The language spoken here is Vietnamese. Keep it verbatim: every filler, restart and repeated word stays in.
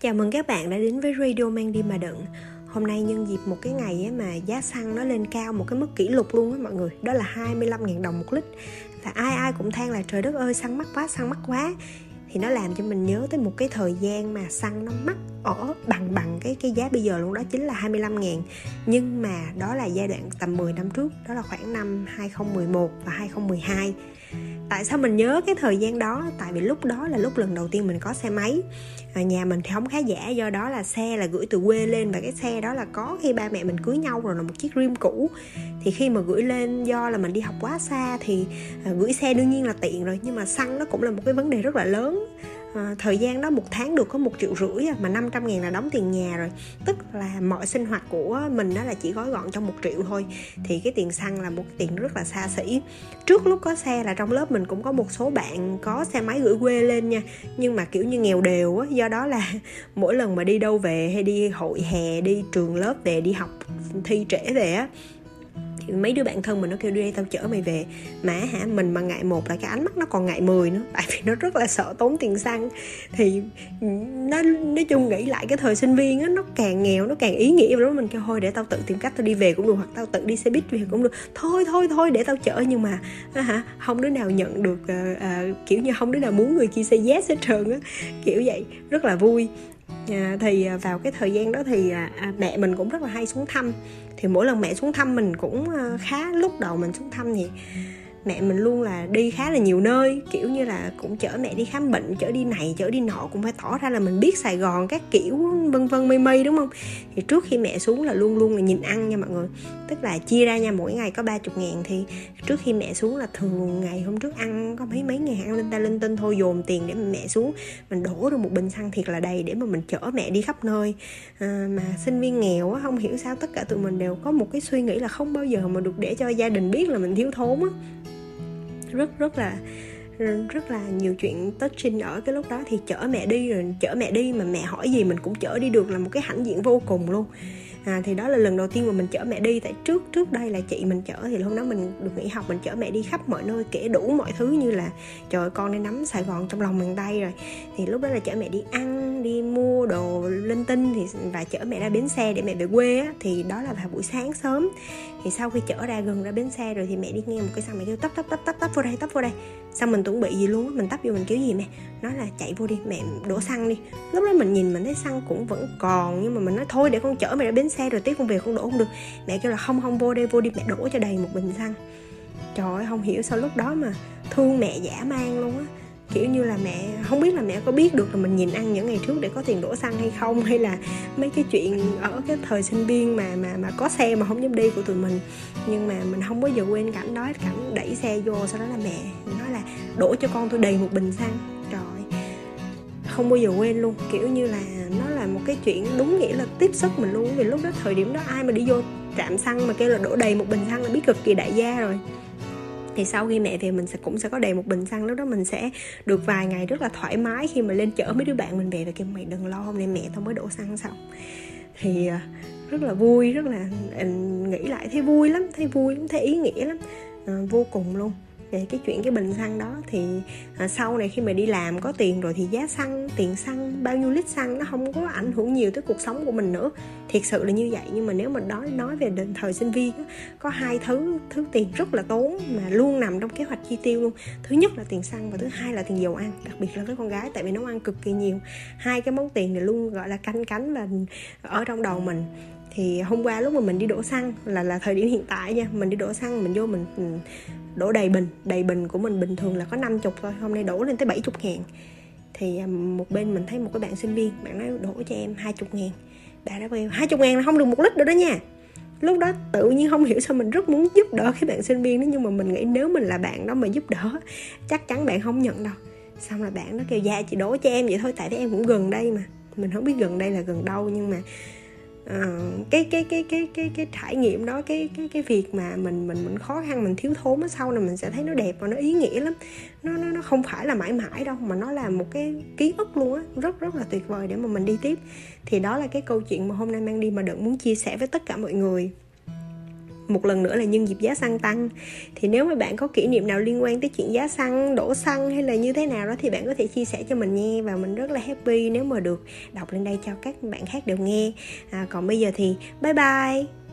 Chào mừng các bạn đã đến với Radio Mang đi mà đựng. Hôm nay nhân dịp một cái ngày mà giá xăng nó lên cao một cái mức kỷ lục luôn á mọi người. Đó là hai mươi lăm nghìn đồng một lít. Và ai ai cũng than là trời đất ơi xăng mắc quá, xăng mắc quá. Thì nó làm cho mình nhớ tới một cái thời gian mà xăng nó mắc ở bằng bằng cái cái giá bây giờ luôn, đó chính là hai mươi lăm nghìn. Nhưng mà đó là giai đoạn tầm mười năm trước, đó là khoảng năm hai không một một và hai không một hai. Tại sao mình nhớ cái thời gian đó? Tại vì lúc đó là lúc lần đầu tiên mình có xe máy. À, nhà mình thì không khá giả, do đó là xe là gửi từ quê lên, và cái xe đó là có khi ba mẹ mình cưới nhau rồi, là một chiếc Rim cũ. Thì khi mà gửi lên, do là mình đi học quá xa thì à, gửi xe đương nhiên là tiện rồi, nhưng mà xăng nó cũng là một cái vấn đề rất là lớn. À, thời gian đó một tháng được có một triệu rưỡi mà năm trăm ngàn là đóng tiền nhà rồi, tức là mọi sinh hoạt của mình đó là chỉ gói gọn trong một triệu thôi. Thì cái tiền xăng là một tiền rất là xa xỉ. Trước lúc có xe là trong lớp mình cũng có một số bạn có xe máy gửi quê lên nha, nhưng mà kiểu như nghèo đều á, do đó là mỗi lần mà đi đâu về hay đi hội hè, đi trường lớp về, đi học thi trễ về á, mấy đứa bạn thân mình nó kêu đi đây tao chở mày về. Mà hả, mình mà ngại một là cái ánh mắt nó còn ngại mười nữa, tại vì nó rất là sợ tốn tiền xăng. Thì nó nói chung nghĩ lại cái thời sinh viên á, nó càng nghèo nó càng ý nghĩa. Và lúc đó mình kêu thôi để tao tự tìm cách tao đi về cũng được, hoặc tao tự đi xe buýt về cũng được, thôi thôi thôi để tao chở. Nhưng mà hả, không đứa nào nhận được, uh, uh, kiểu như không đứa nào muốn người kia say yes hết trơn á, kiểu vậy rất là vui. À, thì vào cái thời gian đó thì à, mẹ mình cũng rất là hay xuống thăm. Thì mỗi lần mẹ xuống thăm mình cũng à, khá lúc đầu mình xuống thăm thì mẹ mình luôn là đi khá là nhiều nơi, kiểu như là cũng chở mẹ đi khám bệnh, chở đi này chở đi nọ, cũng phải tỏ ra là mình biết Sài Gòn các kiểu vân vân mây mây, đúng không? Thì trước khi mẹ xuống là luôn luôn là nhìn ăn nha mọi người, tức là chia ra nha, mỗi ngày có ba mươi ngàn. Thì trước khi mẹ xuống là thường ngày hôm trước ăn có mấy mấy ngàn, ăn lên ta lên tinh thôi, dồn tiền để mẹ xuống mình đổ được một bình xăng thiệt là đầy để mà mình chở mẹ đi khắp nơi. À, mà sinh viên nghèo á, không hiểu sao tất cả tụi mình đều có một cái suy nghĩ là không bao giờ mà được để cho gia đình biết là mình thiếu thốn á. Rất rất là rất là nhiều chuyện touching ở cái lúc đó. Thì chở mẹ đi rồi chở mẹ đi mà mẹ hỏi gì mình cũng chở đi được là một cái hãnh diện vô cùng luôn. À, thì đó là lần đầu tiên mà mình chở mẹ đi. Tại trước trước đây là chị mình chở, thì hôm đó mình được nghỉ học mình chở mẹ đi khắp mọi nơi, kể đủ mọi thứ như là trời ơi, con đi nắm Sài Gòn trong lòng bàn tay rồi. Thì lúc đó là chở mẹ đi ăn, đi mua đồ linh tinh, thì và chở mẹ ra bến xe để mẹ về quê á. Thì đó là vào buổi sáng sớm. Thì sau khi chở ra gần ra bến xe rồi thì mẹ đi nghe một cái xăng, mẹ kêu tấp tấp tấp tấp tấp vô đây, tấp vô đây. Xong mình tưởng bị gì luôn á, mình tấp vô mình kiểu gì mẹ, nói là chạy vô đi mẹ đổ xăng đi. Lúc đó mình nhìn mình thấy xăng cũng vẫn còn, nhưng mà mình nói thôi để con chở mẹ ra bến xe rồi tiếp con về con đổ không được. Mẹ kêu là không không vô đây vô đi mẹ đổ cho đầy một bình xăng. Trời ơi, không hiểu sao lúc đó mà thương mẹ dã man luôn á. Kiểu như là mẹ không biết là mẹ có biết được là mình nhìn ăn những ngày trước để có tiền đổ xăng hay không, hay là mấy cái chuyện ở cái thời sinh viên mà mà mà có xe mà không dám đi của tụi mình. Nhưng mà mình không bao giờ quên cảnh đó, cảnh đẩy xe vô sau đó là mẹ nói là đổ cho con tôi đầy một bình xăng. Trời ơi, không bao giờ quên luôn, kiểu như là nó là một cái chuyện đúng nghĩa là tiếp sức mình luôn. Vì lúc đó thời điểm đó ai mà đi vô trạm xăng mà kêu là đổ đầy một bình xăng là biết cực kỳ đại gia rồi. Thì sau khi mẹ về mình sẽ cũng sẽ có đầy một bình xăng. Lúc đó mình sẽ được vài ngày rất là thoải mái khi mà lên chở mấy đứa bạn mình về và kêu mày đừng lo, hôm nay mẹ tao mới đổ xăng xong. Thì rất là vui, rất là nghĩ lại thấy vui lắm, thấy vui lắm, thấy ý nghĩa lắm, à, vô cùng luôn. Về cái chuyện cái bình xăng đó thì à, sau này khi mà đi làm có tiền rồi thì giá xăng, tiền xăng, bao nhiêu lít xăng nó không có ảnh hưởng nhiều tới cuộc sống của mình nữa, thiệt sự là như vậy. Nhưng mà nếu mà nói nói về thời sinh viên đó, có hai thứ thứ tiền rất là tốn mà luôn nằm trong kế hoạch chi tiêu luôn. Thứ nhất là tiền xăng và thứ hai là tiền dầu ăn, đặc biệt là với con gái tại vì nấu ăn cực kỳ nhiều. Hai cái món tiền này luôn gọi là canh cánh và ở trong đầu mình. Thì hôm qua lúc mà mình đi đổ xăng là là thời điểm hiện tại nha, mình đi đổ xăng mình vô mình, mình đổ đầy bình, đầy bình của mình bình thường là có năm mươi thôi, hôm nay đổ lên tới bảy mươi ngàn. Thì một bên mình thấy một cái bạn sinh viên, bạn nói đổ cho em hai mươi ngàn. Bạn đã kêu hai mươi ngàn là không được một lít nữa đó nha. Lúc đó tự nhiên không hiểu sao mình rất muốn giúp đỡ cái bạn sinh viên đó, nhưng mà mình nghĩ nếu mình là bạn đó mà giúp đỡ chắc chắn bạn không nhận đâu. Xong là bạn nó kêu dạ chị đổ cho em vậy thôi, tại vì em cũng gần đây mà. Mình không biết gần đây là gần đâu, nhưng mà Uh, cái cái cái cái cái cái trải nghiệm đó, cái cái cái việc mà mình mình mình khó khăn, mình thiếu thốn á, sau này mình sẽ thấy nó đẹp và nó ý nghĩa lắm. Nó nó nó không phải là mãi mãi đâu mà nó là một cái ký ức luôn á, rất rất là tuyệt vời để mà mình đi tiếp. Thì đó là cái câu chuyện mà hôm nay Mang đi mà đừng muốn chia sẻ với tất cả mọi người. một lần nữa là nhân dịp giá xăng tăng. Thì nếu mà bạn có kỷ niệm nào liên quan tới chuyện giá xăng, đổ xăng hay là như thế nào đó thì bạn có thể chia sẻ cho mình nha. Và mình rất là happy nếu mà được đọc lên đây cho các bạn khác đều nghe. À, còn bây giờ thì bye bye.